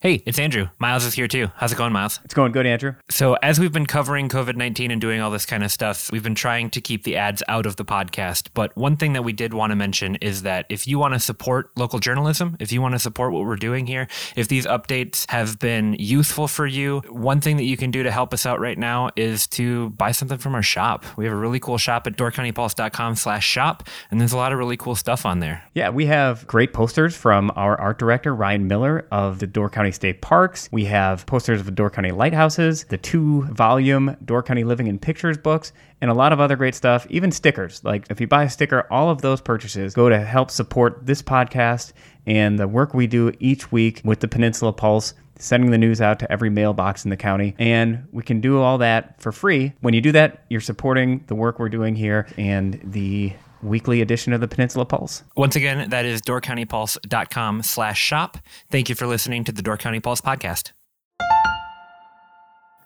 Hey, it's Andrew. Miles is here too. How's it going, Miles? It's going good, Andrew. So as we've been covering COVID-19 and doing all this kind of stuff, we've been trying to keep the ads out of the podcast. But one thing that we did want to mention is that if you want to support local journalism, if you want to support what we're doing here, if these updates have been useful for you, one thing that you can do to help us out right now is to buy something from our shop. We have a really cool shop at doorcountypulse.com/shop, and there's a lot of really cool stuff on there. Yeah, we have great posters from our art director, Ryan Miller of the Door County State Parks. We have posters of the Door County Lighthouses, the 2-volume Door County Living in Pictures books, and a lot of other great stuff, even stickers. Like if you buy a sticker, all of those purchases go to help support this podcast and the work we do each week with the Peninsula Pulse, sending the news out to every mailbox in the county. And we can do all that for free. When you do that, you're supporting the work we're doing here and the weekly edition of the Peninsula Pulse. Once again, that is doorcountypulse.com/shop. Thank you for listening to the Door County Pulse podcast.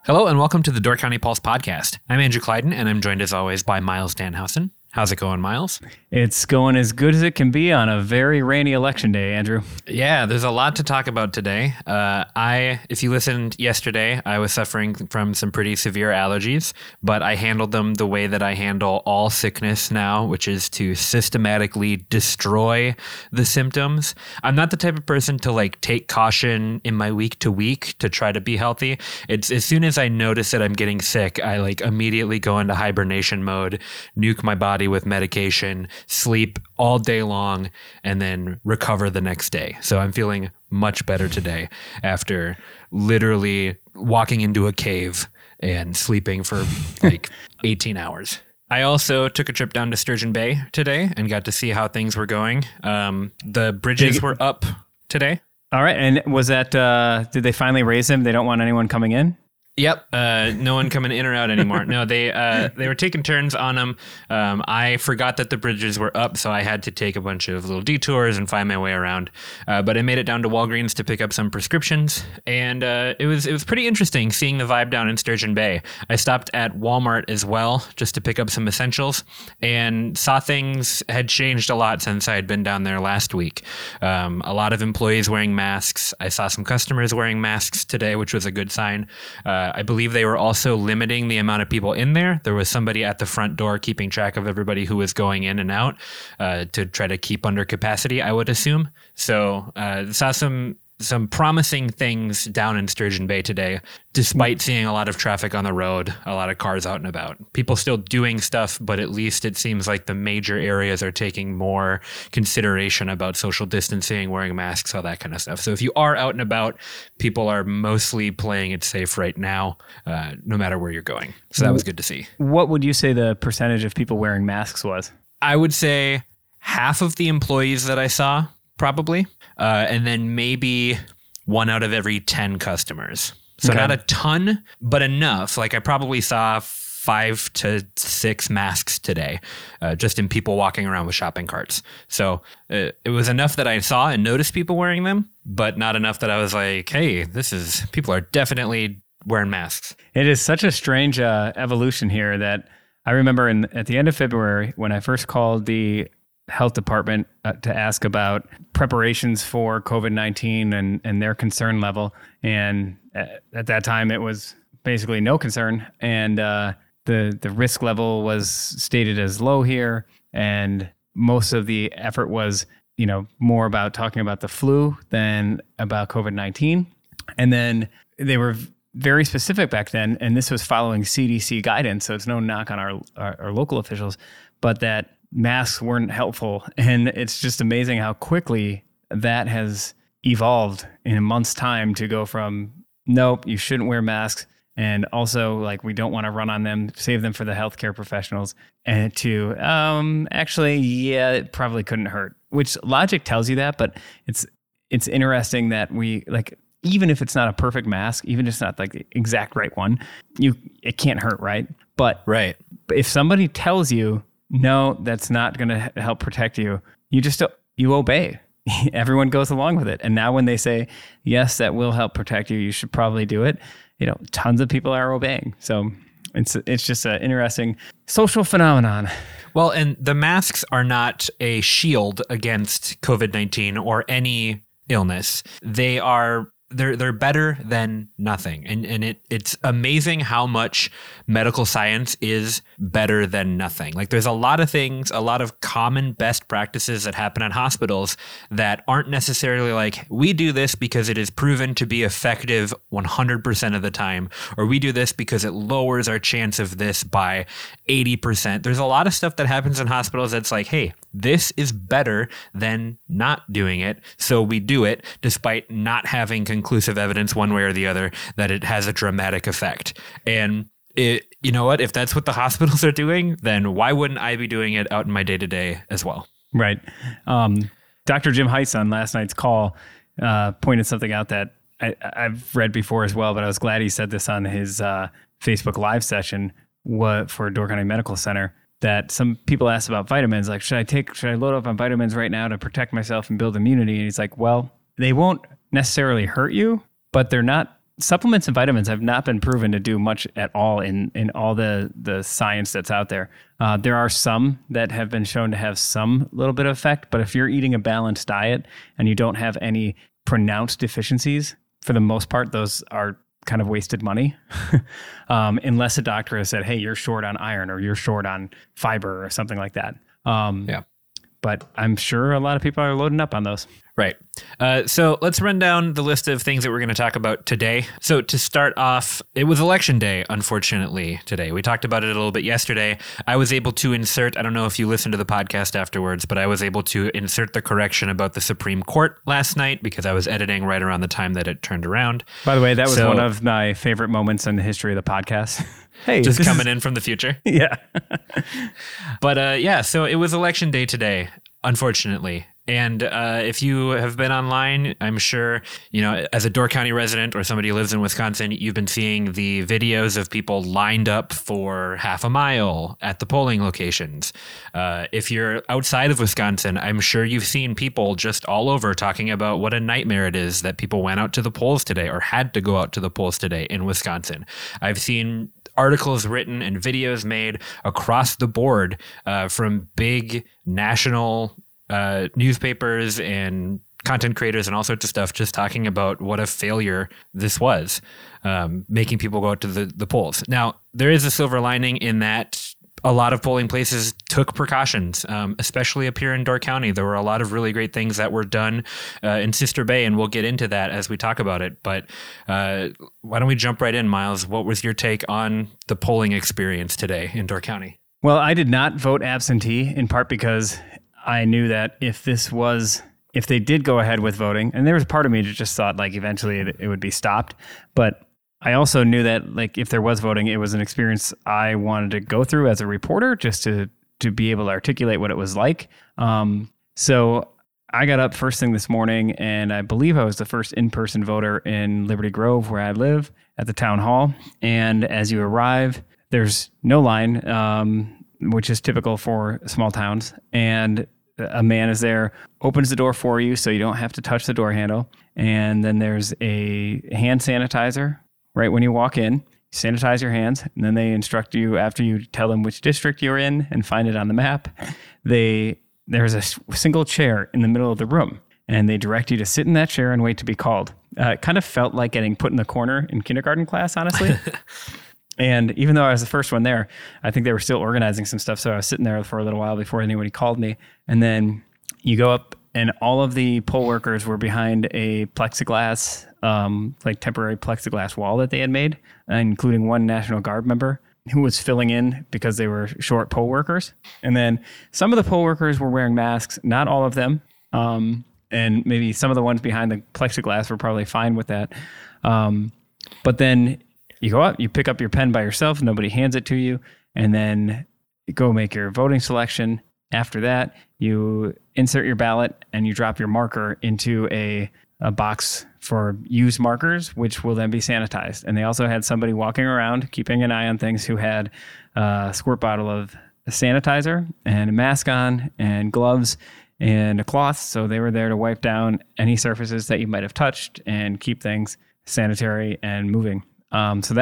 Hello, and welcome to the Door County Pulse podcast. I'm Andrew Clyden, and I'm joined as always by Miles Danhausen. How's it going, Miles? It's going as good as it can be on a very rainy election day, Andrew. Yeah, there's a lot to talk about today. If you listened yesterday, I was suffering from some pretty severe allergies, but I handled them the way that I handle all sickness now, which is to systematically destroy the symptoms. I'm not the type of person to like take caution in my week to week to try to be healthy. It's as soon as I notice that I'm getting sick, I like immediately go into hibernation mode, nuke my body with medication, sleep all day long, and then recover the next day. So I'm feeling much better today after literally walking into a cave and sleeping for like 18 hours. I also took a trip down to Sturgeon Bay today and got to see how things were going. The bridges were up today. All right. And was that, did they finally raise them? They don't want anyone coming in? Yep. No one coming in or out anymore. No, they were taking turns on them. I forgot that the bridges were up, so I had to take a bunch of little detours and find my way around. But I made it down to Walgreens to pick up some prescriptions, and it was pretty interesting seeing the vibe down in Sturgeon Bay. I stopped at Walmart as well just to pick up some essentials and saw things had changed a lot since I had been down there last week. A lot of employees wearing masks. I saw some customers wearing masks today, which was a good sign. I believe they were also limiting the amount of people in there. There was somebody at the front door keeping track of everybody who was going in and out to try to keep under capacity, I would assume. So saw some promising things down in Sturgeon Bay today, despite seeing a lot of traffic on the road, a lot of cars out and about. People still doing stuff, but at least it seems like the major areas are taking more consideration about social distancing, wearing masks, all that kind of stuff. So if you are out and about, people are mostly playing it safe right now, no matter where you're going. So that was good to see. What would you say the percentage of people wearing masks was? I would say half of the employees that I saw, probably. And then maybe 1 out of every 10 customers. So okay. Not a ton, but enough. Like I probably saw 5 to 6 masks today, just in people walking around with shopping carts. So it was enough that I saw and noticed people wearing them, but not enough that I was like, hey, people are definitely wearing masks. It is such a strange evolution here that I remember at the end of February when I first called the health department to ask about preparations for COVID-19 and their concern level. And at that time, it was basically no concern. And the risk level was stated as low here. And most of the effort was, more about talking about the flu than about COVID-19. And then they were very specific back then. And this was following CDC guidance. So it's no knock on our local officials, but that masks weren't helpful. And it's just amazing how quickly that has evolved in a month's time to go from, nope, you shouldn't wear masks. And also like, we don't want to run on them, save them for the healthcare professionals, and to, actually, yeah, it probably couldn't hurt, which logic tells you that, but it's interesting that we like, even if it's not a perfect mask, even if it's not like the exact right one, it can't hurt. Right. But right. If somebody tells you, no, that's not going to help protect you, you obey. Everyone goes along with it. And now when they say, yes, that will help protect you, you should probably do it. Tons of people are obeying. So it's just an interesting social phenomenon. Well, and the masks are not a shield against COVID-19 or any illness. They are they're better than nothing. And it's amazing how much medical science is better than nothing. Like, there's a lot of things, a lot of common best practices that happen at hospitals that aren't necessarily like, we do this because it is proven to be effective 100% of the time, or we do this because it lowers our chance of this by 80%. There's a lot of stuff that happens in hospitals that's like, hey, this is better than not doing it. So we do it despite not having conclusive evidence one way or the other that it has a dramatic effect. And you know what? If that's what the hospitals are doing, then why wouldn't I be doing it out in my day-to-day as well? Right. Dr. Jim Heiss on last night's call pointed something out that I've read before as well, but I was glad he said this on his Facebook Live session for Door County Medical Center, that some people asked about vitamins, like, should I load up on vitamins right now to protect myself and build immunity? And he's like, well, they won't necessarily hurt you, but they're not. Supplements and vitamins have not been proven to do much at all in all the science that's out there. There are some that have been shown to have some little bit of effect, but if you're eating a balanced diet and you don't have any pronounced deficiencies, for the most part, those are kind of wasted money. Unless a doctor has said, hey, you're short on iron or you're short on fiber or something like that. But I'm sure a lot of people are loading up on those. Right. So let's run down the list of things that we're going to talk about today. So to start off, it was election day, unfortunately, today. We talked about it a little bit yesterday. I was able to insert, I don't know if you listened to the podcast afterwards, but I was able to insert the correction about the Supreme Court last night because I was editing right around the time that it turned around. By the way, that was one of my favorite moments in the history of the podcast. Hey, just coming in from the future. Yeah. But so it was election day today, unfortunately. And if you have been online, I'm sure, you know, as a Door County resident or somebody who lives in Wisconsin, you've been seeing the videos of people lined up for half a mile at the polling locations. If you're outside of Wisconsin, I'm sure you've seen people just all over talking about what a nightmare it is that people went out to the polls today or had to go out to the polls today in Wisconsin. I've seen articles written and videos made across the board from big national newspapers and content creators and all sorts of stuff just talking about what a failure this was, making people go out to the polls. Now, there is a silver lining in that a lot of polling places took precautions, especially up here in Door County. There were a lot of really great things that were done in Sister Bay, and we'll get into that as we talk about it. But why don't we jump right in, Miles? What was your take on the polling experience today in Door County? Well, I did not vote absentee, in part because I knew that if they did go ahead with voting, and there was part of me that just thought like eventually it would be stopped. But I also knew that like if there was voting, it was an experience I wanted to go through as a reporter just to be able to articulate what it was like. So I got up first thing this morning, and I believe I was the first in-person voter in Liberty Grove, where I live, at the town hall. And as you arrive, there's no line, which is typical for small towns. And a man is there, opens the door for you so you don't have to touch the door handle. And then there's a hand sanitizer right when you walk in. Sanitize your hands. And then they instruct you, after you tell them which district you're in and find it on the map, there's a single chair in the middle of the room. And they direct you to sit in that chair and wait to be called. It kind of felt like getting put in the corner in kindergarten class, honestly. And even though I was the first one there, I think they were still organizing some stuff. So I was sitting there for a little while before anybody called me. And then you go up, and all of the poll workers were behind a plexiglass, like temporary plexiglass wall that they had made, including one National Guard member who was filling in because they were short poll workers. And then some of the poll workers were wearing masks, not all of them. And maybe some of the ones behind the plexiglass were probably fine with that. But then you go up, you pick up your pen by yourself, nobody hands it to you, and then you go make your voting selection. After that, you insert your ballot and you drop your marker into a box for used markers, which will then be sanitized. And they also had somebody walking around, keeping an eye on things, who had a squirt bottle of sanitizer and a mask on and gloves and a cloth. So they were there to wipe down any surfaces that you might have touched and keep things sanitary and moving. So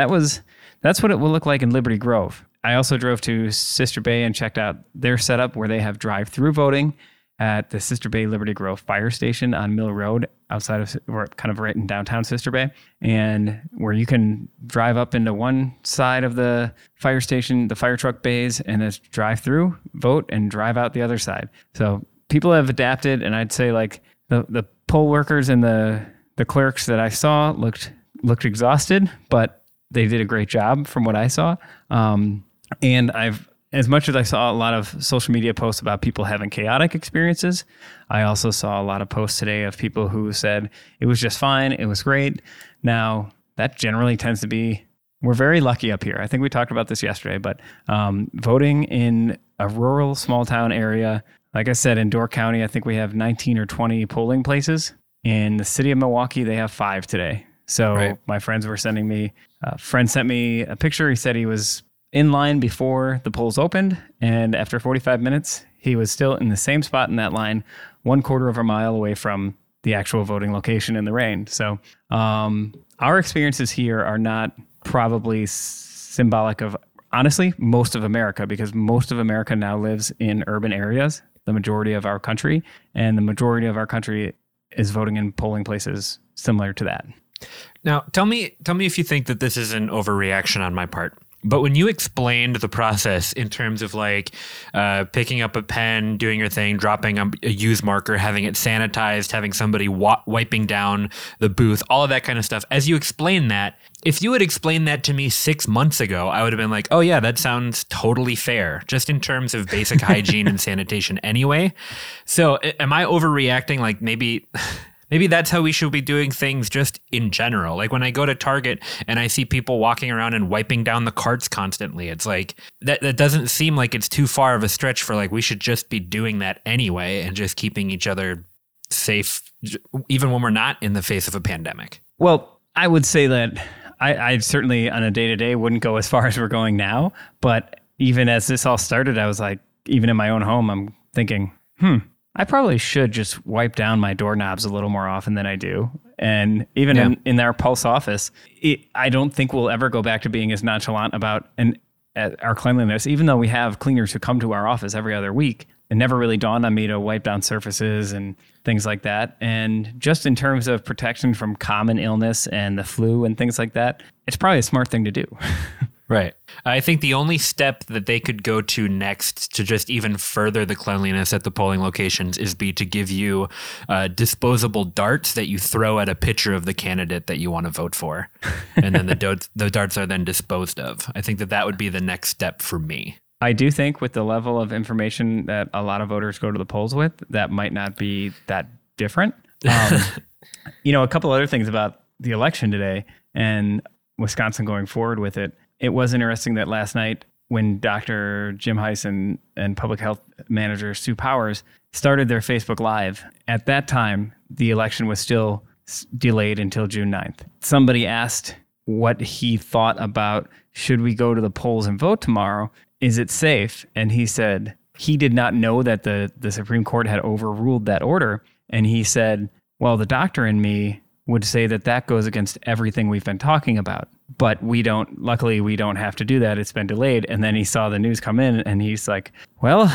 that's what it will look like in Liberty Grove. I also drove to Sister Bay and checked out their setup, where they have drive-through voting at the Sister Bay Liberty Grove Fire Station on Mill Road outside of, or kind of right in downtown Sister Bay, and where you can drive up into one side of the fire station, the fire truck bays, and it's drive through, vote, and drive out the other side. So people have adapted, and I'd say like the poll workers and the clerks that I saw looked exhausted, but they did a great job from what I saw. And as much as I saw a lot of social media posts about people having chaotic experiences, I also saw a lot of posts today of people who said it was just fine. It was great. Now, that generally tends to be, we're very lucky up here. I think we talked about this yesterday, but voting in a rural small town area, like I said, in Door County, I think we have 19 or 20 polling places. In the city of Milwaukee, they have 5 today. So right. My friends were sending me, a friend sent me a picture. He said he was in line before the polls opened, and after 45 minutes, he was still in the same spot in that line, 1/4 of a mile away from the actual voting location in the rain. So our experiences here are not probably symbolic of, honestly, most of America, because most of America now lives in urban areas, the majority of our country, and the majority of our country is voting in polling places similar to that. Now, tell me if you think that this is an overreaction on my part. But when you explained the process in terms of like picking up a pen, doing your thing, dropping a used marker, having it sanitized, having somebody wiping down the booth, all of that kind of stuff, as you explain that, if you had explained that to me 6 months ago, I would have been like, oh yeah, that sounds totally fair, just in terms of basic hygiene and sanitation anyway. So am I overreacting? Like Maybe that's how we should be doing things just in general. Like when I go to Target and I see people walking around and wiping down the carts constantly, it's like that doesn't seem like it's too far of a stretch for like we should just be doing that anyway and just keeping each other safe, even when we're not in the face of a pandemic. Well, I would say that I certainly on a day-to-day wouldn't go as far as we're going now. But even as this all started, I was like, even in my own home, I'm thinking, I probably should just wipe down my doorknobs a little more often than I do. And even in our Pulse office, I don't think we'll ever go back to being as nonchalant about our cleanliness, even though we have cleaners who come to our office every other week. It never really dawned on me to wipe down surfaces and things like that. And just in terms of protection from common illness and the flu and things like that, it's probably a smart thing to do. Right. I think the only step that they could go to next to just even further the cleanliness at the polling locations is be to give you disposable darts that you throw at a picture of the candidate that you want to vote for. And then the darts are then disposed of. I think that would be the next step for me. I do think with the level of information that a lot of voters go to the polls with, that might not be that different. A couple other things about the election today and Wisconsin going forward with it. It was interesting that last night when Dr. Jim Heiss and Public Health Manager Sue Powers started their Facebook Live, at that time, the election was still delayed until June 9th. Somebody asked what he thought about, should we go to the polls and vote tomorrow? Is it safe? And he said he did not know that the Supreme Court had overruled that order. And he said, well, the doctor in me would say that goes against everything we've been talking about. But luckily we don't have to do that. It's been delayed. And then he saw the news come in and he's like, well,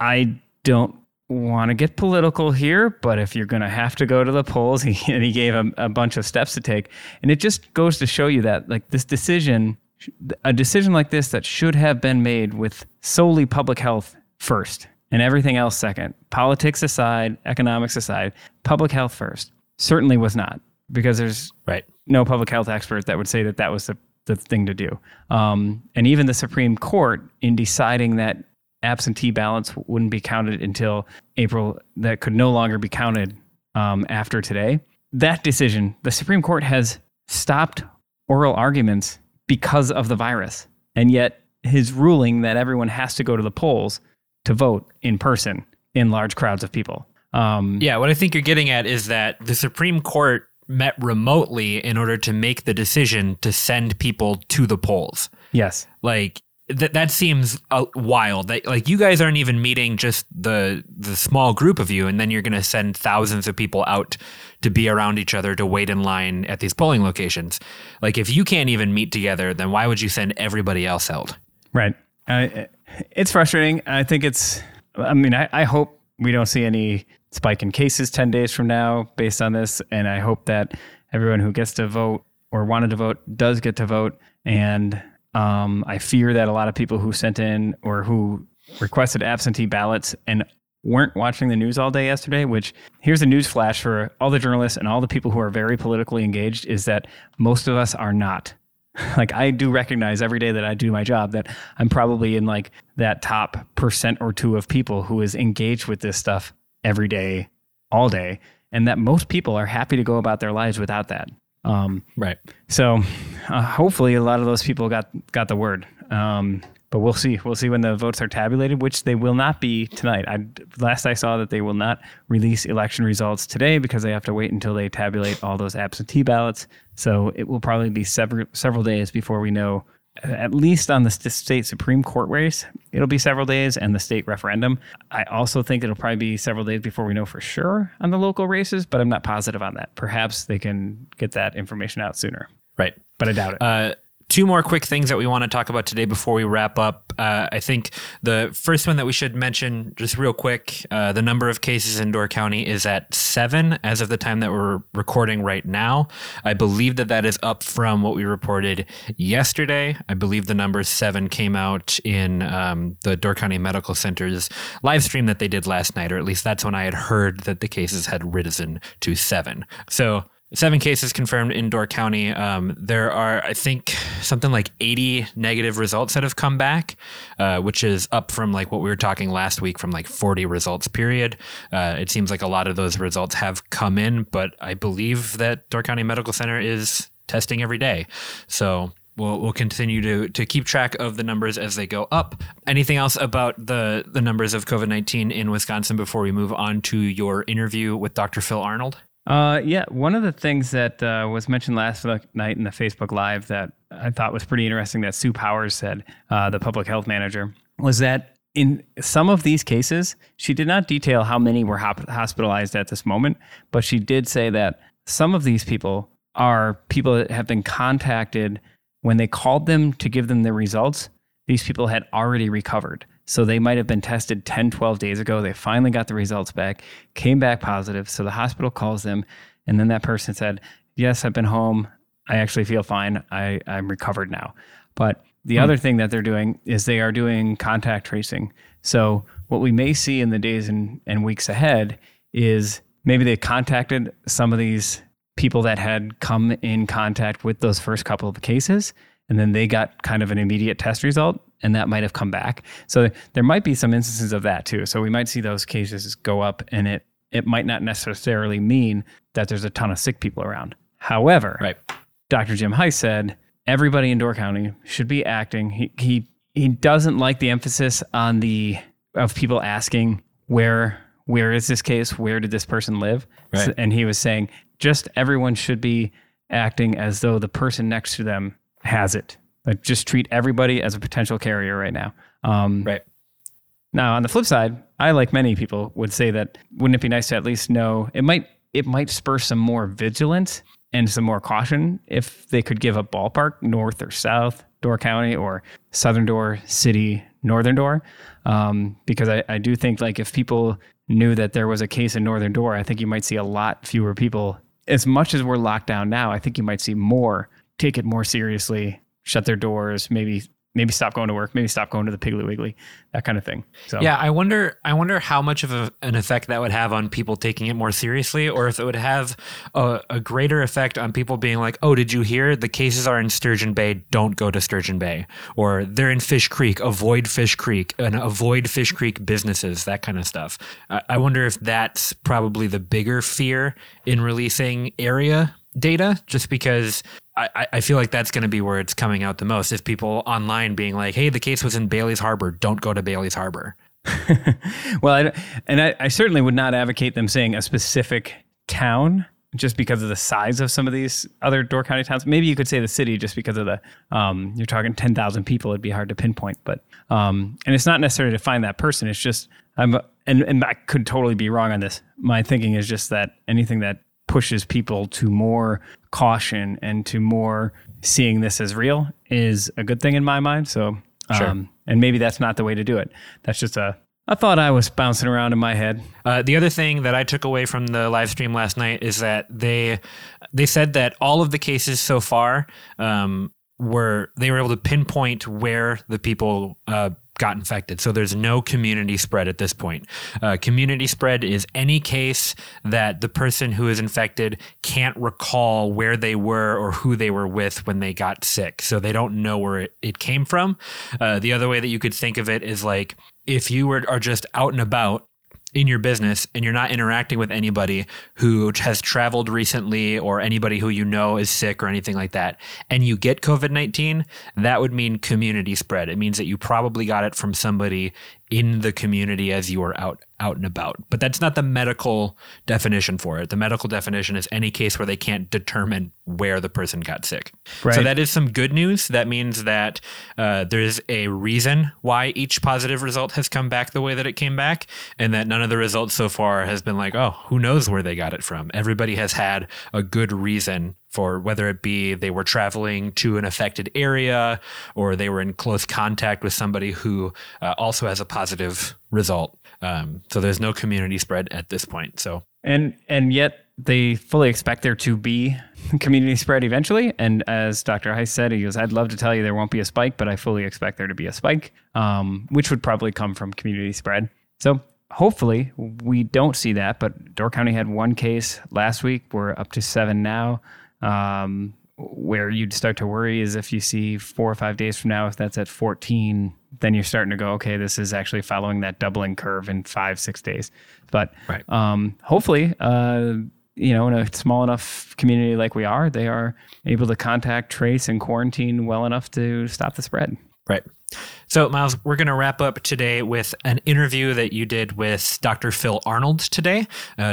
I don't want to get political here, but if you're going to have to go to the polls, he gave a bunch of steps to take. And it just goes to show you that like this decision, a decision like this that should have been made with solely public health first and everything else second, politics aside, economics aside, public health first, certainly was not, because there's no public health expert that would say that was the thing to do. And even the Supreme Court, in deciding that absentee ballots wouldn't be counted until April, that could no longer be counted after today, that decision, the Supreme Court has stopped oral arguments because of the virus. And yet his ruling that everyone has to go to the polls to vote in person in large crowds of people. What I think you're getting at is that the Supreme Court met remotely in order to make the decision to send people to the polls. Yes. Like that seems wild. That like you guys aren't even meeting, just the small group of you, and then you're going to send thousands of people out to be around each other to wait in line at these polling locations. Like if you can't even meet together, then why would you send everybody else out? Right. It's frustrating. I think I hope we don't see any spike in cases 10 days from now based on this. And I hope that everyone who gets to vote or wanted to vote does get to vote. And I fear that a lot of people who sent in or who requested absentee ballots and weren't watching the news all day yesterday, which here's a news flash for all the journalists and all the people who are very politically engaged, is that most of us are not. Like, I do recognize every day that I do my job that I'm probably in like that top 1% or 2% of people who is engaged with this stuff every day, all day, and that most people are happy to go about their lives without that. Right. So hopefully a lot of those people got the word. But we'll see. We'll see when the votes are tabulated, which they will not be tonight. Last I saw that they will not release election results today because they have to wait until they tabulate all those absentee ballots. So it will probably be several days before we know, at least on the state Supreme Court race, it'll be several days, and the state referendum. I also think it'll probably be several days before we know for sure on the local races, but I'm not positive on that. Perhaps they can get that information out sooner. Right. But I doubt it. Two more quick things that we want to talk about today before we wrap up. I think the first one that we should mention just real quick, the number of cases in Door County is at 7 as of the time that we're recording right now. I believe that is up from what we reported yesterday. I believe the number 7 came out in the Door County Medical Center's live stream that they did last night, or at least that's when I had heard that the cases had risen to 7. So 7 cases confirmed in Door County. There are, I think, something like 80 negative results that have come back, which is up from like what we were talking last week from like 40 results period. It seems like a lot of those results have come in, but I believe that Door County Medical Center is testing every day. So we'll continue to keep track of the numbers as they go up. Anything else about the numbers of COVID-19 in Wisconsin before we move on to your interview with Dr. Phil Arnold? Yeah, one of the things that was mentioned last night in the Facebook Live that I thought was pretty interesting that Sue Powers said, the public health manager, was that in some of these cases, she did not detail how many were hospitalized at this moment, but she did say that some of these people are people that have been contacted when they called them to give them the results. These people had already recovered. So they might have been tested 10, 12 days ago. They finally got the results back, came back positive. So the hospital calls them. And then that person said, yes, I've been home. I actually feel fine. I'm recovered now. But the other thing that they're doing is they are doing contact tracing. So what we may see in the days and weeks ahead is maybe they contacted some of these people that had come in contact with those first couple of cases. And then they got kind of an immediate test result, and that might have come back. So there might be some instances of that too. So we might see those cases go up, and it might not necessarily mean that there's a ton of sick people around. However, right. Dr. Jim Heiss said everybody in Door County should be acting. He doesn't like the emphasis on of people asking where is this case? Where did this person live? Right. So, and he was saying just everyone should be acting as though the person next to them has it. Like, just treat everybody as a potential carrier right now. Right. Now, on the flip side, I, like many people, would say that wouldn't it be nice to at least know, it might spur some more vigilance and some more caution if they could give a ballpark, north or south, Door County or southern Door, city, northern Door. Because I do think, like, if people knew that there was a case in northern Door, I think you might see a lot fewer people. As much as we're locked down now, I think you might see more take it more seriously, shut their doors, maybe stop going to work, maybe stop going to the Piggly Wiggly, that kind of thing. So yeah, I wonder how much of an effect that would have on people taking it more seriously, or if it would have a greater effect on people being like, oh, did you hear the cases are in Sturgeon Bay? Don't go to Sturgeon Bay. Or they're in Fish Creek, avoid Fish Creek, and avoid Fish Creek businesses, that kind of stuff. I wonder if that's probably the bigger fear in releasing area data, just because I feel like that's going to be where it's coming out the most, is people online being like, hey, the case was in Bailey's Harbor. Don't go to Bailey's Harbor. Well, I certainly would not advocate them saying a specific town just because of the size of some of these other Door County towns. Maybe you could say the city just because of the, you're talking 10,000 people. It'd be hard to pinpoint, but, and it's not necessary to find that person. It's just, and I could totally be wrong on this. My thinking is just that anything that pushes people to more caution and to more seeing this as real is a good thing in my mind. So, sure. And maybe that's not the way to do it. That's just I thought I was bouncing around in my head. The other thing that I took away from the live stream last night is that they said that all of the cases so far were able to pinpoint where the people got infected. So there's no community spread at this point. Community spread is any case that the person who is infected can't recall where they were or who they were with when they got sick. So they don't know where it came from. The other way that you could think of it is like if you are just out and about in your business and you're not interacting with anybody who has traveled recently or anybody who you know is sick or anything like that, and you get COVID-19, that would mean community spread. It means that you probably got it from somebody in the community as you were out and about. But that's not the medical definition for it. The medical definition is any case where they can't determine where the person got sick. Right. So that is some good news. That means that there is a reason why each positive result has come back the way that it came back, and that none of the results so far has been like, oh, who knows where they got it from? Everybody has had a good reason for whether it be they were traveling to an affected area or they were in close contact with somebody who also has a positive result. So there's no community spread at this point. So and yet they fully expect there to be community spread eventually. And as Dr. Heiss said, he goes, I'd love to tell you there won't be a spike, but I fully expect there to be a spike, which would probably come from community spread. So hopefully we don't see that, but Door County had one case last week. We're up to 7 now. Where you'd start to worry is if you see 4 or 5 days from now, if that's at 14, then you're starting to go, okay, this is actually following that doubling curve in 5-6 days. But right. Hopefully, in a small enough community like we are, they are able to contact, trace, and quarantine well enough to stop the spread. Right. So, Miles, we're going to wrap up today with an interview that you did with Dr. Phil Arnold today,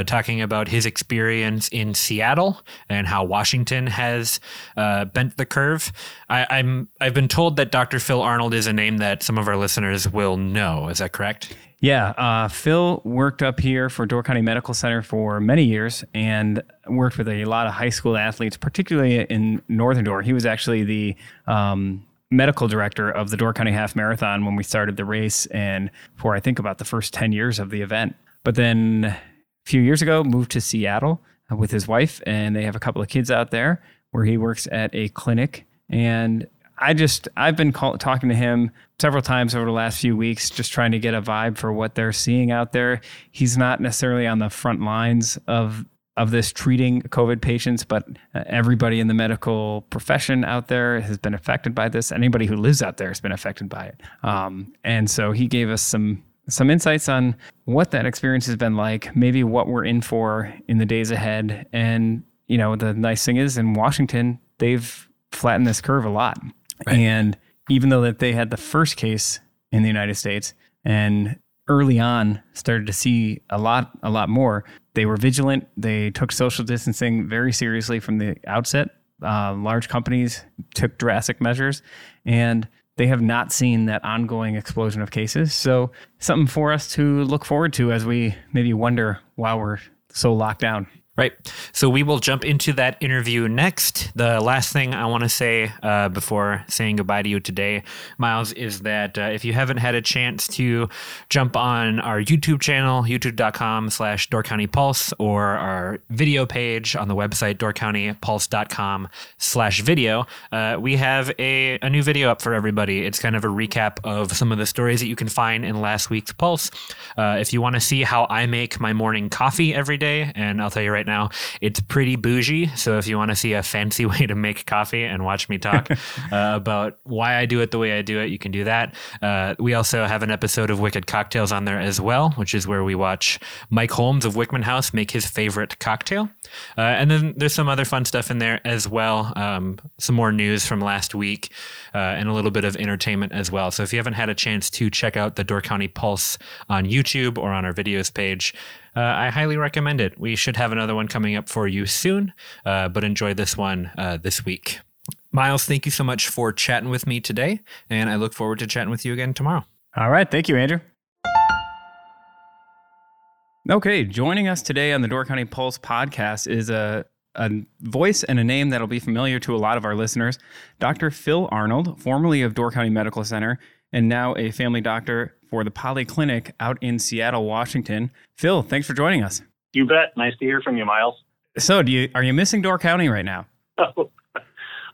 talking about his experience in Seattle and how Washington has bent the curve. I've been told that Dr. Phil Arnold is a name that some of our listeners will know. Is that correct? Yeah. Phil worked up here for Door County Medical Center for many years and worked with a lot of high school athletes, particularly in Northern Door. He was actually the medical director of the Door County Half Marathon when we started the race and for, I think, about the first 10 years of the event. But then a few years ago, moved to Seattle with his wife, and they have a couple of kids out there where he works at a clinic. And I've been talking to him several times over the last few weeks, just trying to get a vibe for what they're seeing out there. He's not necessarily on the front lines of this treating COVID patients, but everybody in the medical profession out there has been affected by this. Anybody who lives out there has been affected by it. And so he gave us some insights on what that experience has been like, maybe what we're in for in the days ahead. And, the nice thing is in Washington, they've flattened this curve a lot. Right. And even though that they had the first case in the United States and early on started to see a lot more, they were vigilant. They took social distancing very seriously from the outset. Large companies took drastic measures, and they have not seen that ongoing explosion of cases. So something for us to look forward to as we maybe wonder why we're so locked down. Right. So we will jump into that interview next. The last thing I want to say before saying goodbye to you today, Miles, is that if you haven't had a chance to jump on our YouTube channel, youtube.com/Door County Pulse, or our video page on the website, doorcountypulse.com/video, we have a new video up for everybody. It's kind of a recap of some of the stories that you can find in last week's Pulse. If you want to see how I make my morning coffee every day, and I'll tell you right now, it's pretty bougie. So if you want to see a fancy way to make coffee and watch me talk about why I do it the way I do it, you can do that. We also have an episode of Wicked Cocktails on there as well, which is where we watch Mike Holmes of Wickman House make his favorite cocktail. And then there's some other fun stuff in there as well. Some more news from last week and a little bit of entertainment as well. So if you haven't had a chance to check out the Door County Pulse on YouTube or on our videos page, I highly recommend it. We should have another one coming up for you soon, but enjoy this one this week. Miles, thank you so much for chatting with me today, and I look forward to chatting with you again tomorrow. All right. Thank you, Andrew. Okay. Joining us today on the Door County Pulse podcast is a voice and a name that'll be familiar to a lot of our listeners. Dr. Phil Arnold, formerly of Door County Medical Center, and now a family doctor for the Polyclinic out in Seattle, Washington. Phil, thanks for joining us. You bet. Nice to hear from you, Miles. So are you missing Door County right now? Oh,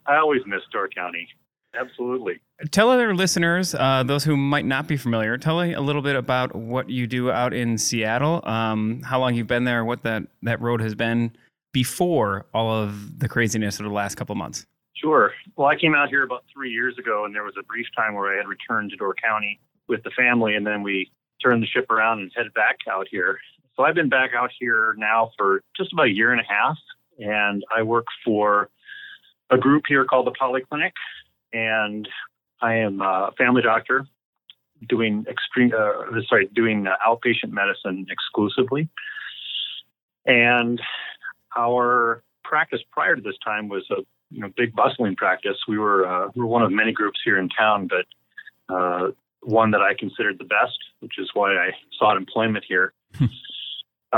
I always miss Door County. Absolutely. Tell other listeners, those who might not be familiar, tell me a little bit about what you do out in Seattle, how long you've been there, what that road has been before all of the craziness of the last couple of months. Sure. Well, I came out here about 3 years ago, and there was a brief time where I had returned to Door County with the family, and then we turned the ship around and headed back out here. So I've been back out here now for just about a year and a half, and I work for a group here called the Polyclinic, and I am a family doctor doing outpatient medicine exclusively. And our practice prior to this time was a big bustling practice. We were one of many groups here in town, but one that I considered the best, which is why I sought employment here. It's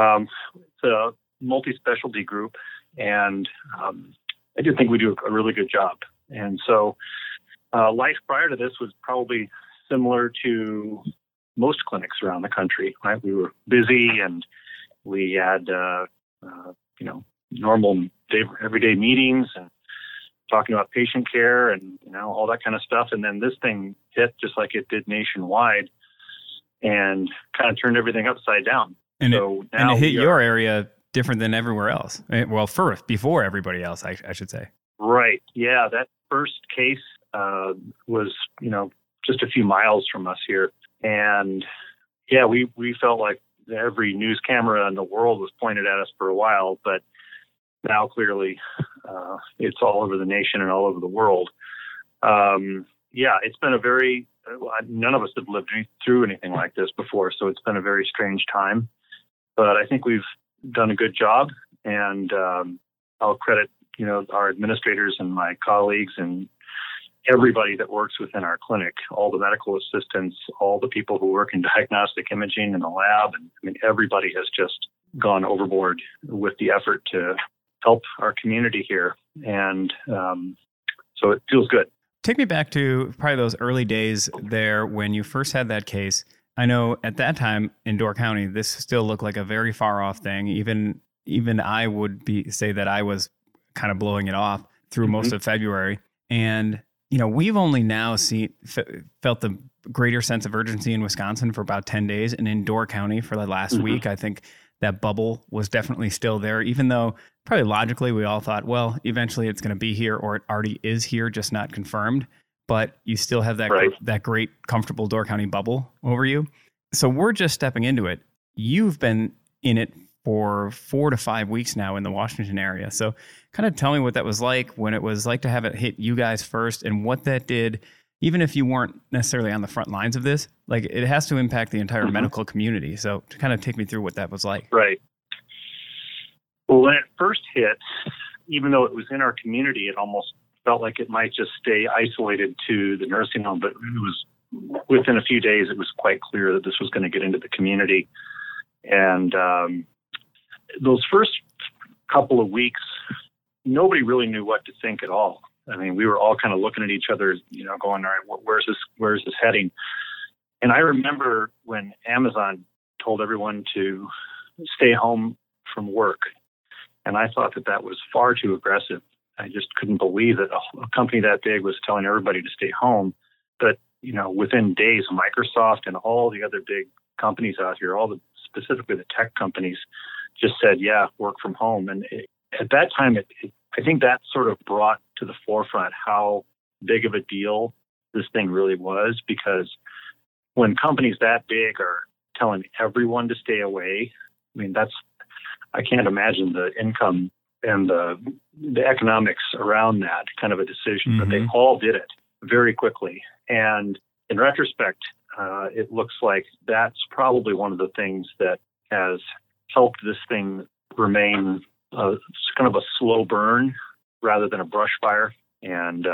a multi-specialty group, and I do think we do a really good job. And so life prior to this was probably similar to most clinics around the country, right? We were busy, and we had, normal everyday meetings and talking about patient care and, all that kind of stuff. And then this thing hit just like it did nationwide and kind of turned everything upside down. And it hit your area different than everywhere else. Well, first, before everybody else, I should say. Right. Yeah. That first case was, just a few miles from us here. And yeah, we felt like every news camera in the world was pointed at us for a while, but now clearly it's all over the nation and all over the world. It's been none of us have lived through anything like this before, so it's been a very strange time. But I think we've done a good job, and I'll credit our administrators and my colleagues and everybody that works within our clinic, all the medical assistants, all the people who work in diagnostic imaging in the lab. And I mean, everybody has just gone overboard with the effort to help our community here. And so it feels good. Take me back to probably those early days there when you first had that case. I know at that time in Door County, this still looked like a very far off thing. Even I would say that I was kind of blowing it off through most of February. And, we've only now felt the greater sense of urgency in Wisconsin for about 10 days. And in Door County for the last week, I think that bubble was definitely still there, even though probably logically we all thought, well, eventually it's going to be here, or it already is here, just not confirmed. But you still have that, right, that great, comfortable Door County bubble over you. So we're just stepping into it. You've been in it for 4 to 5 weeks now in the Washington area. So kind of tell me what that was like, when it was like to have it hit you guys first, and what that did, even if you weren't necessarily on the front lines of this, like it has to impact the entire medical community. So to kind of take me through what that was like. Right. Well, when it first hit, even though it was in our community, it almost felt like it might just stay isolated to the nursing home, but it was within a few days, it was quite clear that this was going to get into the community. And, those first couple of weeks, nobody really knew what to think at all. I mean, we were all kind of looking at each other, going, all right, where's this heading? And I remember when Amazon told everyone to stay home from work, and I thought that was far too aggressive. I just couldn't believe that a company that big was telling everybody to stay home. But, within days, Microsoft and all the other big companies out here, specifically the tech companies, just said, yeah, work from home. And at that time, I think that sort of brought to the forefront how big of a deal this thing really was, because when companies that big are telling everyone to stay away, I mean, I can't imagine the income and the economics around that kind of a decision, but they all did it very quickly. And in retrospect, it looks like that's probably one of the things that has helped this thing remain kind of a slow burn rather than a brush fire. And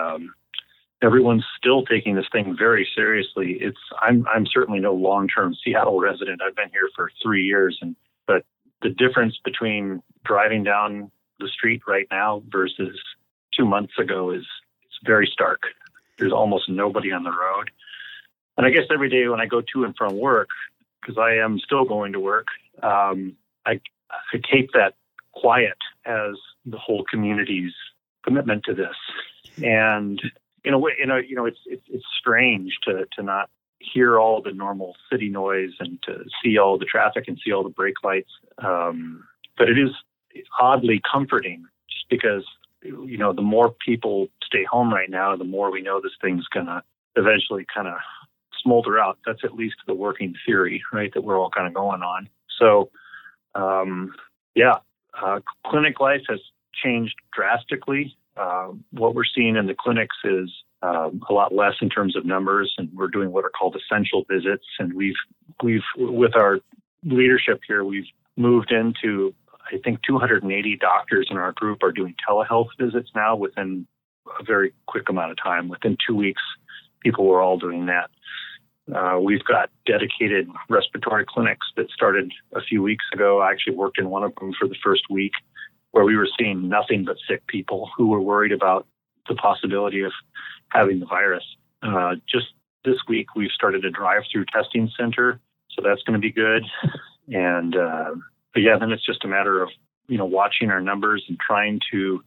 everyone's still taking this thing very seriously. I'm certainly no long-term Seattle resident. I've been here for 3 years, but the difference between driving down the street right now versus 2 months ago is very stark. There's almost nobody on the road. And I guess every day when I go to and from work, because I am still going to work, I take that quiet as the whole community's commitment to this. And in a way, it's strange to not hear all the normal city noise and to see all the traffic and see all the brake lights. But it is oddly comforting, just because, you know, the more people stay home right now, the more we know this thing's going to eventually kind of smolder out. That's at least the working theory, right, that we're all kind of going on. So, clinic life has changed drastically. What we're seeing in the clinics is a lot less in terms of numbers, and we're doing what are called essential visits. And we've with our leadership here, we've moved into, I think, 280 doctors in our group are doing telehealth visits now within a very quick amount of time. Within 2 weeks, people were all doing that. We've got dedicated respiratory clinics that started a few weeks ago. I actually worked in one of them for the first week, where we were seeing nothing but sick people who were worried about the possibility of having the virus. Just this week, we've started a drive-through testing center, so that's going to be good. And then it's just a matter of, you know, watching our numbers and trying to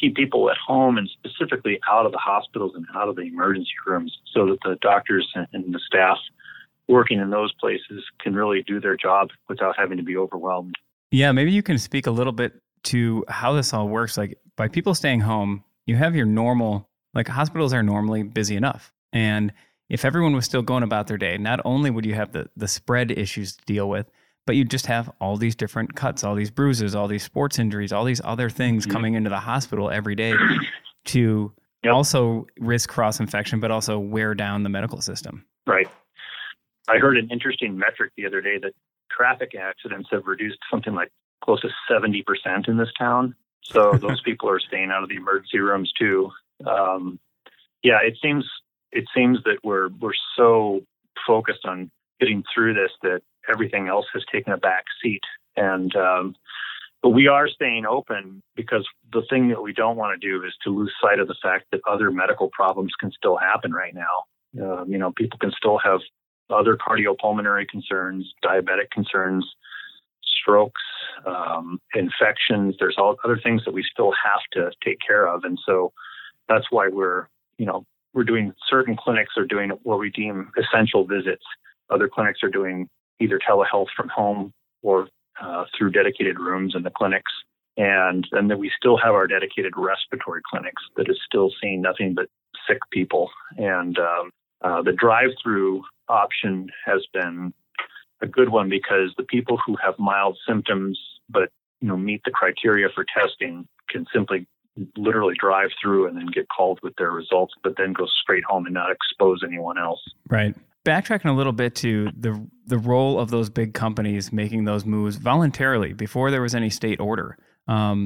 keep people at home and specifically out of the hospitals and out of the emergency rooms, so that the doctors and the staff working in those places can really do their job without having to be overwhelmed. Yeah, maybe you can speak a little bit to how this all works. Like, by people staying home, you have your normal, like, hospitals are normally busy enough. And if everyone was still going about their day, not only would you have the spread issues to deal with, but you just have all these different cuts, all these bruises, all these sports injuries, all these other things coming into the hospital every day to also risk cross-infection, but also wear down the medical system. Right. I heard an interesting metric the other day that traffic accidents have reduced something like close to 70% in this town. So those people are staying out of the emergency rooms too. It seems that we're so focused on getting through this that everything else has taken a back seat. And but we are staying open, because the thing that we don't want to do is to lose sight of the fact that other medical problems can still happen right now. People can still have other cardiopulmonary concerns, diabetic concerns, strokes, infections. There's all other things that we still have to take care of. And so that's why we're doing, certain clinics are doing what we deem essential visits. Other clinics are doing either telehealth from home or through dedicated rooms in the clinics. And then we still have our dedicated respiratory clinics that is still seeing nothing but sick people. And the drive-through option has been a good one, because the people who have mild symptoms but meet the criteria for testing can simply literally drive through and then get called with their results, but then go straight home and not expose anyone else. Right. Backtracking a little bit to the role of those big companies making those moves voluntarily before there was any state order. Right.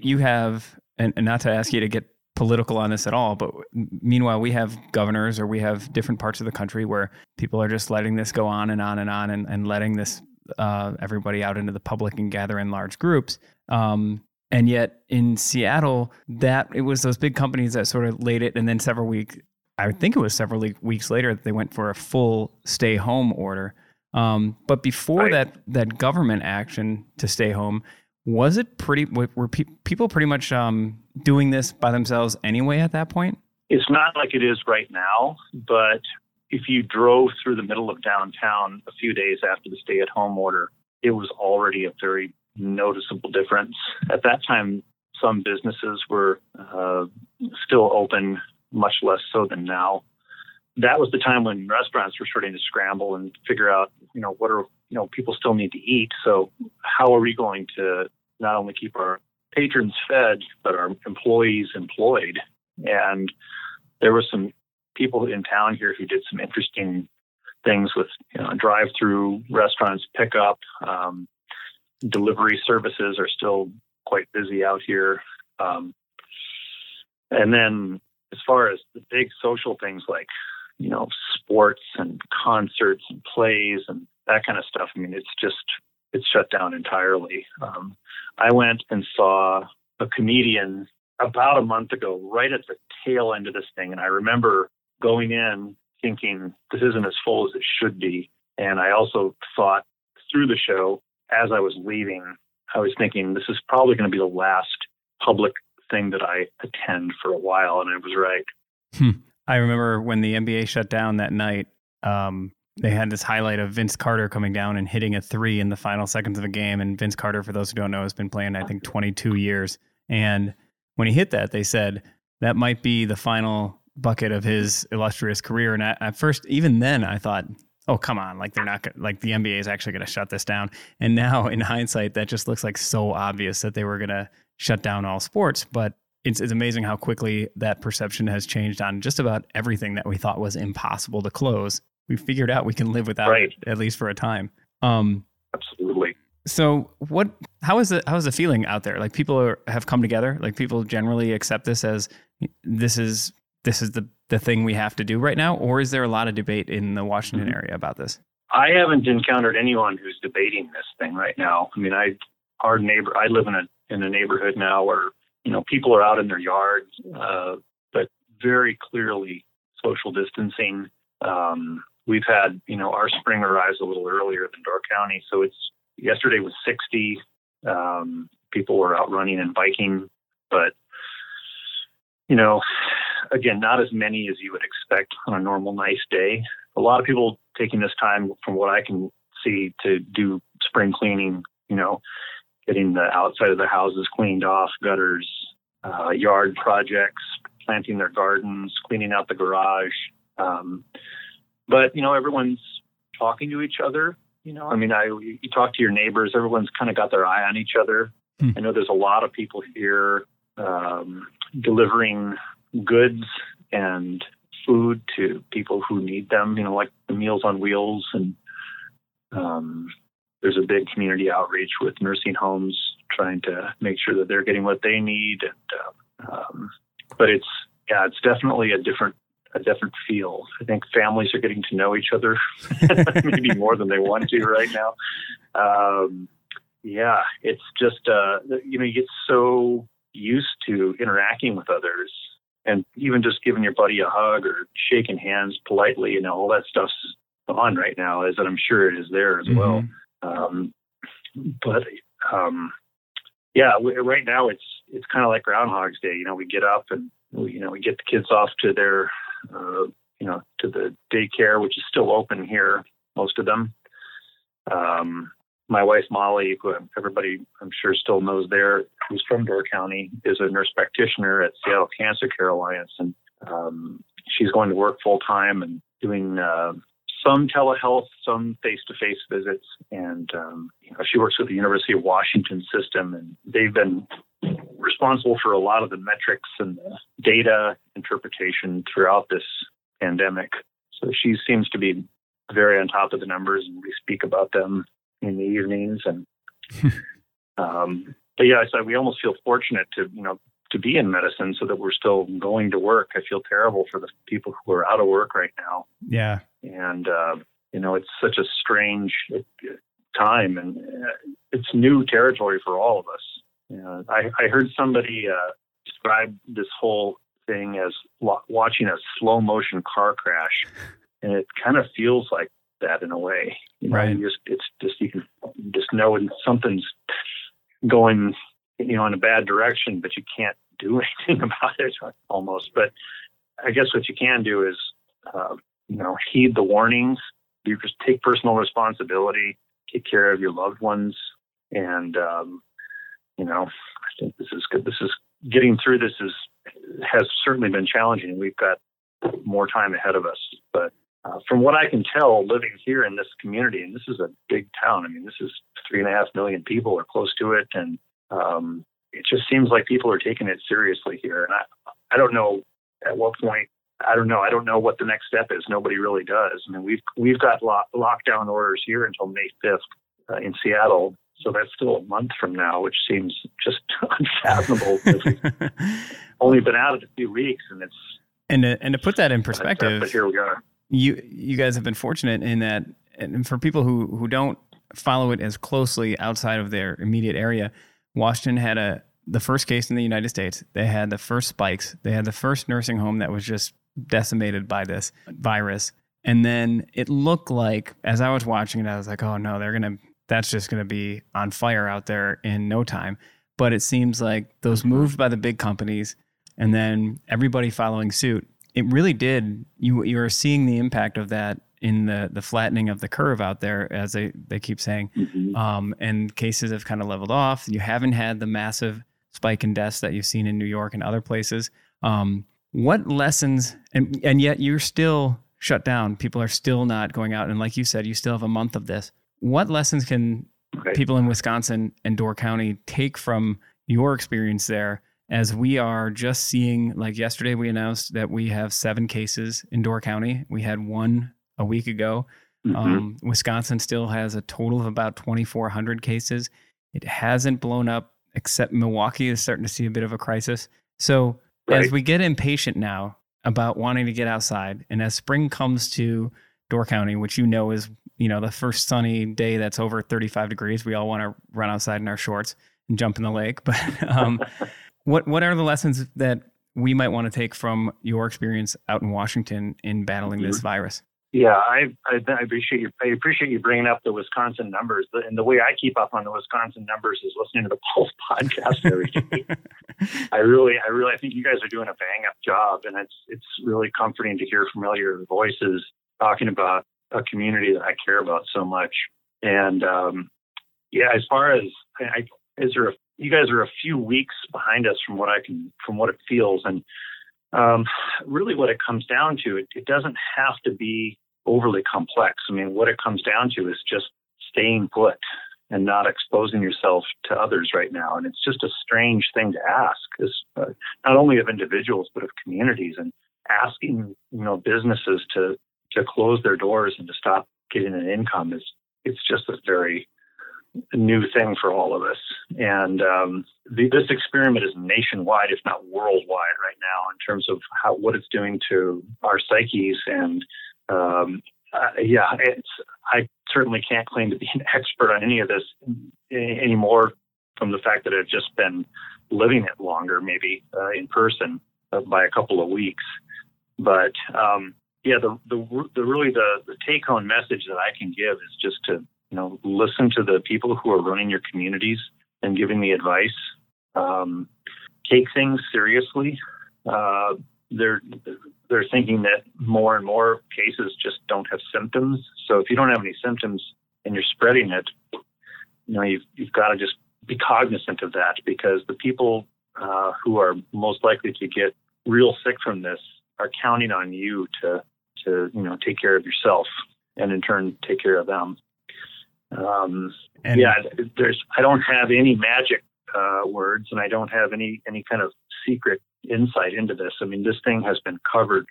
You have, and not to ask you to get political on this at all, but meanwhile, we have governors, or we have different parts of the country where people are just letting this go on and on and on, and letting this everybody out into the public and gather in large groups. And yet in Seattle, it was those big companies that sort of laid it, and then several weeks later, they went for a full stay home order. But before that government action to stay home, were people pretty much doing this by themselves anyway at that point? It's not like it is right now, but if you drove through the middle of downtown a few days after the stay at home order, it was already a very noticeable difference. At that time, some businesses were still open, much less so than now. That was the time when restaurants were starting to scramble and figure out, people still need to eat. So how are we going to not only keep our patrons fed, but our employees employed? And there were some people in town here who did some interesting things with drive-through restaurants, pickup, delivery services are still quite busy out here. And then as far as the big social things like, sports and concerts and plays and that kind of stuff, I mean, it's shut down entirely. I went and saw a comedian about a month ago, right at the tail end of this thing. And I remember going in thinking this isn't as full as it should be. And I also thought through the show, as I was leaving, I was thinking this is probably going to be the last public thing that I attend for a while. And I was right. I remember when the NBA shut down that night, they had this highlight of Vince Carter coming down and hitting a three in the final seconds of a game. And Vince Carter, for those who don't know, has been playing, I think, 22 years. And when he hit that, they said that might be the final bucket of his illustrious career. And at first, even then, I thought, oh, come on, like they're not like the NBA is actually going to shut this down. And now in hindsight, that just looks like so obvious that they were going to shut down all sports. But it's amazing how quickly that perception has changed on just about everything that we thought was impossible to close. We figured out we can live without it, at least for a time. Absolutely. So how is the feeling out there? Like people have come together, like people generally accept this as this is the thing we have to do right now, or is there a lot of debate in the Washington area about this? I haven't encountered anyone who's debating this thing right now. I mean, I live in a neighborhood now where, you know, people are out in their yards, but very clearly social distancing. We've had, you know, our spring arrives a little earlier than Door County. So yesterday was 60. People were out running and biking, but, you know, again, not as many as you would expect on a normal, nice day. A lot of people taking this time, from what I can see, to do spring cleaning, you know, getting the outside of the houses cleaned off, gutters, yard projects, planting their gardens, cleaning out the garage. But, you know, everyone's talking to each other. You know, I mean, you talk to your neighbors, everyone's kind of got their eye on each other. I know there's a lot of people here delivering goods and food to people who need them, you know, like the Meals on Wheels. And there's a big community outreach with nursing homes trying to make sure that they're getting what they need. And, but it's definitely a different feel. I think families are getting to know each other maybe more than they want to right now. Yeah, it's just, you know, you get so used to interacting with others, and even just giving your buddy a hug or shaking hands politely, you know, all that stuff's on right now, as I'm sure it is there as well. But yeah, right now it's kind of like Groundhog's Day. You know, we get up and we get the kids off to their, to the daycare, which is still open here, most of them. My wife, Molly, who everybody I'm sure still knows there, who's from Door County, is a nurse practitioner at Seattle Cancer Care Alliance. And she's going to work full time and doing some telehealth, some face-to-face visits. And she works with the University of Washington system, and they've been responsible for a lot of the metrics and the data interpretation throughout this pandemic. So she seems to be very on top of the numbers, and we speak about them in the evenings. And but yeah, so we almost feel fortunate to be in medicine so that we're still going to work. I feel terrible for the people who are out of work right now. Yeah. And it's such a strange time, and it's new territory for all of us. I heard somebody describe this whole thing as watching a slow motion car crash, and it kind of feels like that in a way. You know, right. You can know when something's going, you know, in a bad direction, but you can't do anything about it almost. But I guess what you can do is, heed the warnings. You just take personal responsibility, take care of your loved ones, and I think this is good. This is getting through. This has certainly been challenging. We've got more time ahead of us, but from what I can tell, living here in this community, and this is a big town. I mean, this is 3.5 million people or close to it, and it just seems like people are taking it seriously here. And I don't know at what point. I don't know what the next step is. Nobody really does. I mean, we've got lockdown orders here until May 5th in Seattle. So that's still a month from now, which seems just unfathomable. We've only been out of a few weeks, and it's and to put that in perspective, but here we are. You guys have been fortunate in that, and for people who don't follow it as closely outside of their immediate area, Washington had the first case in the United States. They had the first spikes. They had the first nursing home that was just decimated by this virus. And then it looked like, as I was watching it, I was like, oh no, that's just going to be on fire out there in no time. But it seems like those moved by the big companies and then everybody following suit, it really did. You are seeing the impact of that in the flattening of the curve out there, as they keep saying. Mm-hmm. And cases have kind of leveled off. You haven't had the massive spike in deaths that you've seen in New York and other places. What lessons, and yet you're still shut down. People are still not going out. And like you said, you still have a month of this. What lessons can people in Wisconsin and Door County take from your experience there, as we are just seeing, like yesterday we announced that we have 7 cases in Door County. We had 1 a week ago. Mm-hmm. Wisconsin still has a total of about 2,400 cases. It hasn't blown up, except Milwaukee is starting to see a bit of a crisis. So as we get impatient now about wanting to get outside, and as spring comes to Door County, which you know is, you know, the first sunny day that's over 35 degrees, we all want to run outside in our shorts and jump in the lake. But what are the lessons that we might want to take from your experience out in Washington in battling this virus? Yeah, I appreciate you. I appreciate you bringing up the Wisconsin numbers. And the way I keep up on the Wisconsin numbers is listening to the Pulse podcast every day. I think you guys are doing a bang up job, and it's really comforting to hear familiar voices talking about a community that I care about so much. And as far as you guys are a few weeks behind us from what it feels, and really what it comes down to, it doesn't have to be overly complex. I mean, what it comes down to is just staying put and not exposing yourself to others right now. And it's just a strange thing to ask, not only of individuals, but of communities, and asking, businesses to close their doors and to stop getting an income it's just a very new thing for all of us. And this experiment is nationwide, if not worldwide right now, in terms of what it's doing to our psyches. And I certainly can't claim to be an expert on any of this anymore, from the fact that I've just been living it longer, maybe in person by a couple of weeks. But the take home message that I can give is just to listen to the people who are running your communities and giving the advice. Take things seriously. They're thinking that more and more cases just don't have symptoms. So if you don't have any symptoms and you're spreading it, you've got to just be cognizant of that, because the people who are most likely to get real sick from this are counting on you to take care of yourself, and in turn take care of them. I don't have any magic words, and I don't have any kind of secret insight into this. I mean, this thing has been covered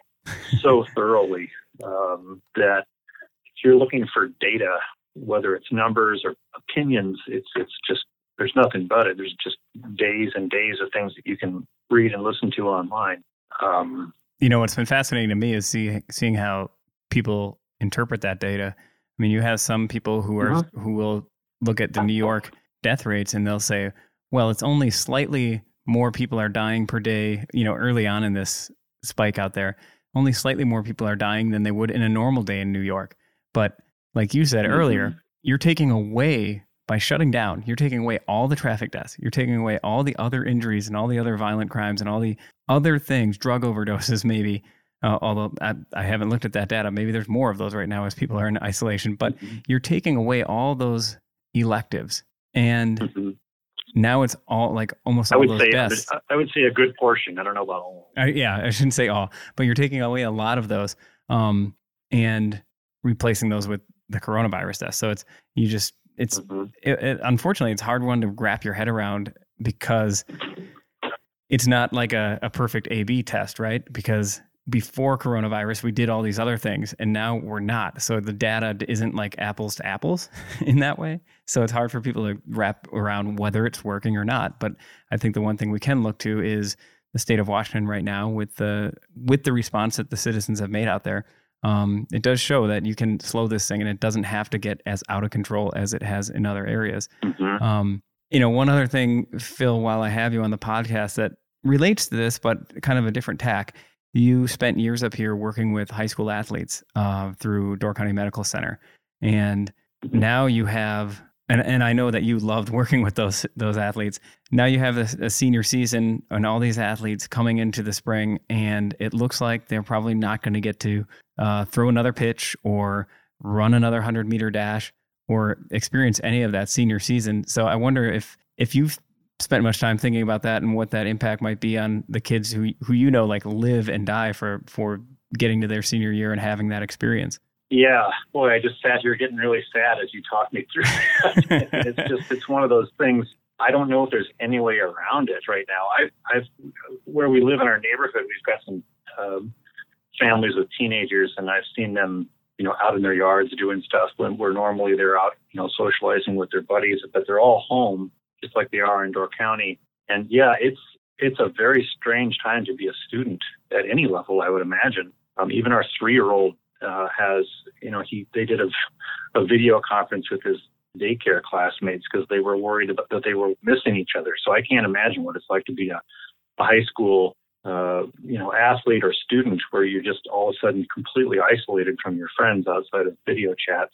so thoroughly that if you're looking for data, whether it's numbers or opinions, it's just, there's nothing but it. There's just days and days of things that you can read and listen to online. What's been fascinating to me is seeing how people interpret that data. I mean, you have some people who will look at the New York death rates and they'll say, well, it's only slightly more people are dying per day, early on in this spike out there, only slightly more people are dying than they would in a normal day in New York. But like you said earlier, you're taking away, by shutting down, you're taking away all the traffic deaths. You're taking away all the other injuries and all the other violent crimes and all the other things, drug overdoses maybe. Although I haven't looked at that data. Maybe there's more of those right now as people are in isolation, but you're taking away all those electives. And now it's all like almost all those deaths. I would say a good portion. I don't know about all. I shouldn't say all, but you're taking away a lot of those and replacing those with the coronavirus deaths. So unfortunately, it's a hard one to wrap your head around, because it's not like a perfect A/B test, right? Because before coronavirus, we did all these other things, and now we're not. So the data isn't like apples to apples in that way. So it's hard for people to wrap around whether it's working or not. But I think the one thing we can look to is the state of Washington right now, with the response that the citizens have made out there. It does show that you can slow this thing, and it doesn't have to get as out of control as it has in other areas. Mm-hmm. One other thing, Phil, while I have you on the podcast, that relates to this, but kind of a different tack, you spent years up here working with high school athletes through Door County Medical Center. And now you have, and I know that you loved working with those athletes. Now you have a senior season and all these athletes coming into the spring, and it looks like they're probably not going to get to throw another pitch or run another 100-meter dash or experience any of that senior season. So I wonder if you've spent much time thinking about that and what that impact might be on the kids who you know, like, live and die for getting to their senior year and having that experience. Yeah, boy, I just sat here getting really sad as you talked me through that. It's one of those things. I don't know if there's any way around it right now. Where we live in our neighborhood, we've got some families with teenagers, and I've seen them, you know, out in their yards doing stuff when where normally they're out, you know, socializing with their buddies, but they're all home just like they are in Door County. And yeah, it's a very strange time to be a student at any level, I would imagine. Even our 3-year-old has, you know, they did a video conference with his daycare classmates because they were worried about that they were missing each other. So I can't imagine what it's like to be a high school, you know, athlete or student where you're just all of a sudden completely isolated from your friends outside of video chats.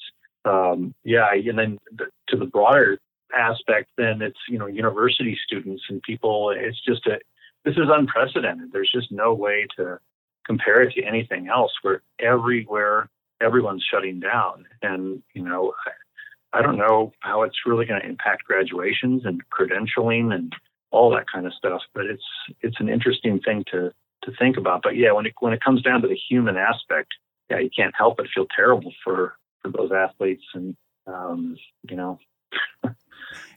Yeah, and then to the broader aspect, then it's, you know, university students and people. It's just this is unprecedented. There's just no way to compare it to anything else where everywhere everyone's shutting down. And, you know, I don't know how it's really going to impact graduations and credentialing and all that kind of stuff, but it's an interesting thing to think about. But yeah, when it comes down to the human aspect, yeah, you can't help but feel terrible for those athletes. And, you know,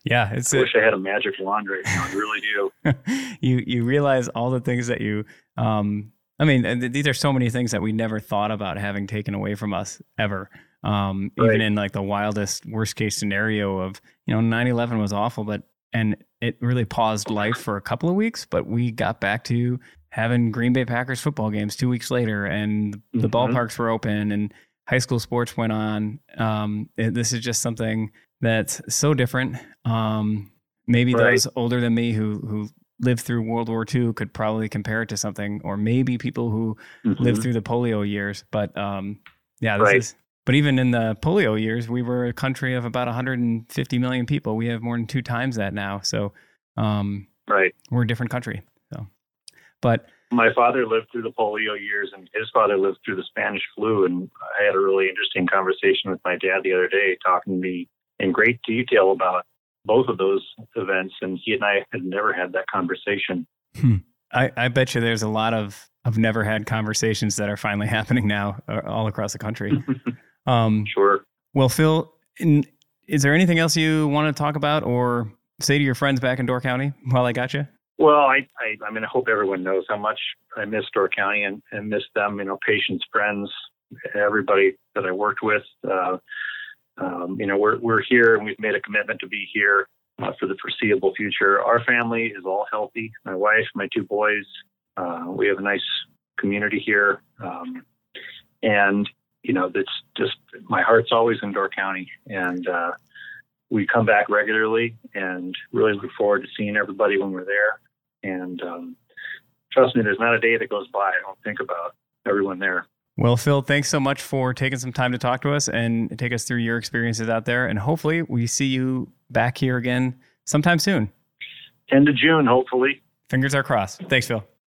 yeah, I wish I had a magic wand right now. I really do. You realize all the things that you, I mean, these are so many things that we never thought about having taken away from us ever. Right. Even in like the wildest worst case scenario of, you know, 9/11 was awful, and it really paused life for a couple of weeks, but we got back to having Green Bay Packers football games 2 weeks later, and the ballparks were open and high school sports went on. This is just something that's so different. Maybe those older than me who lived through World War II could probably compare it to something, or maybe people who lived through the polio years. But yeah, this is, but even in the polio years, we were a country of about 150 million people. We have more than 2 times that now. So we're a different country. So, but my father lived through the polio years, and his father lived through the Spanish flu. And I had a really interesting conversation with my dad the other day, talking to me in great detail about both of those events, and he and I had never had that conversation. I bet you there's a lot of never had conversations that are finally happening now all across the country. Sure. Well, Phil, is there anything else you want to talk about or say to your friends back in Door County while I got you? Well, I mean, I hope everyone knows how much I miss Door County and miss them, you know, patients, friends, everybody that I worked with. You know, we're here, and we've made a commitment to be here for the foreseeable future. Our family is all healthy. My wife, my 2 boys. We have a nice community here, and you know, that's just my heart's always in Door County. And we come back regularly, and really look forward to seeing everybody when we're there. And trust me, there's not a day that goes by I don't think about everyone there. Well, Phil, thanks so much for taking some time to talk to us and take us through your experiences out there. And hopefully we see you back here again sometime soon. End of June, hopefully. Fingers are crossed. Thanks, Phil.